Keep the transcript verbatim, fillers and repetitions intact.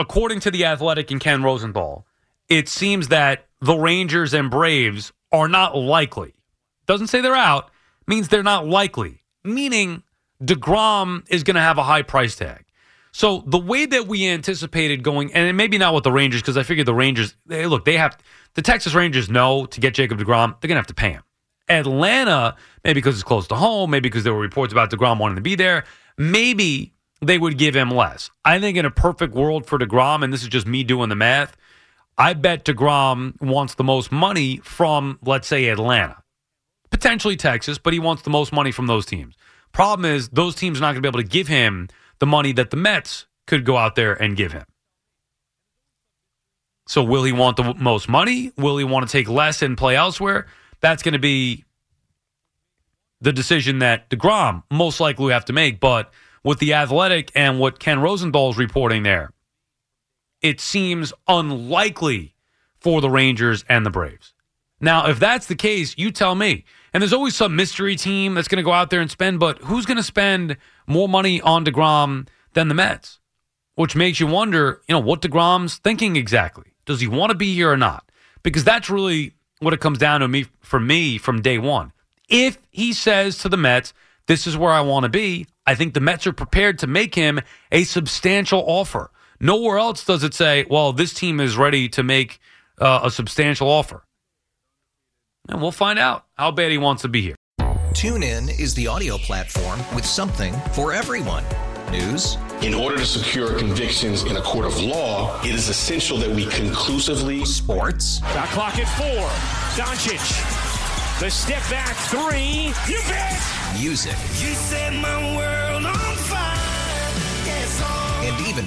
according to The Athletic and Ken Rosenthal, it seems that the Rangers and Braves are not likely. Doesn't say they're out. Means they're not likely. Meaning DeGrom is going to have a high price tag. So the way that we anticipated going, and maybe not with the Rangers, because I figured the Rangers, hey, look, they have, the Texas Rangers know to get Jacob DeGrom, they're going to have to pay him. Atlanta, maybe because it's close to home, maybe because there were reports about DeGrom wanting to be there, maybe they would give him less. I think in a perfect world for DeGrom, and this is just me doing the math, I bet DeGrom wants the most money from, let's say, Atlanta. Potentially Texas, but he wants the most money from those teams. Problem is, those teams are not going to be able to give him the money that the Mets could go out there and give him. So will he want the most money? Will he want to take less and play elsewhere? That's going to be the decision that DeGrom most likely will have to make. But with The Athletic and what Ken Rosenthal is reporting there, it seems unlikely for the Rangers and the Braves. Now, if that's the case, you tell me. And there's always some mystery team that's going to go out there and spend, but who's going to spend more money on DeGrom than the Mets? Which makes you wonder, you know, what DeGrom's thinking exactly. Does he want to be here or not? Because that's really what it comes down to me for me from day one. If he says to the Mets, this is where I want to be, I think the Mets are prepared to make him a substantial offer. Nowhere else does it say, well, this team is ready to make uh, a substantial offer. And we'll find out how bad he wants to be here. TuneIn is the audio platform with something for everyone. News. In order to secure convictions in a court of law, it is essential that we conclusively. Sports. The clock at four. Doncic. The step back three. You bet. Music. You set my world on fire. Yes, oh. And even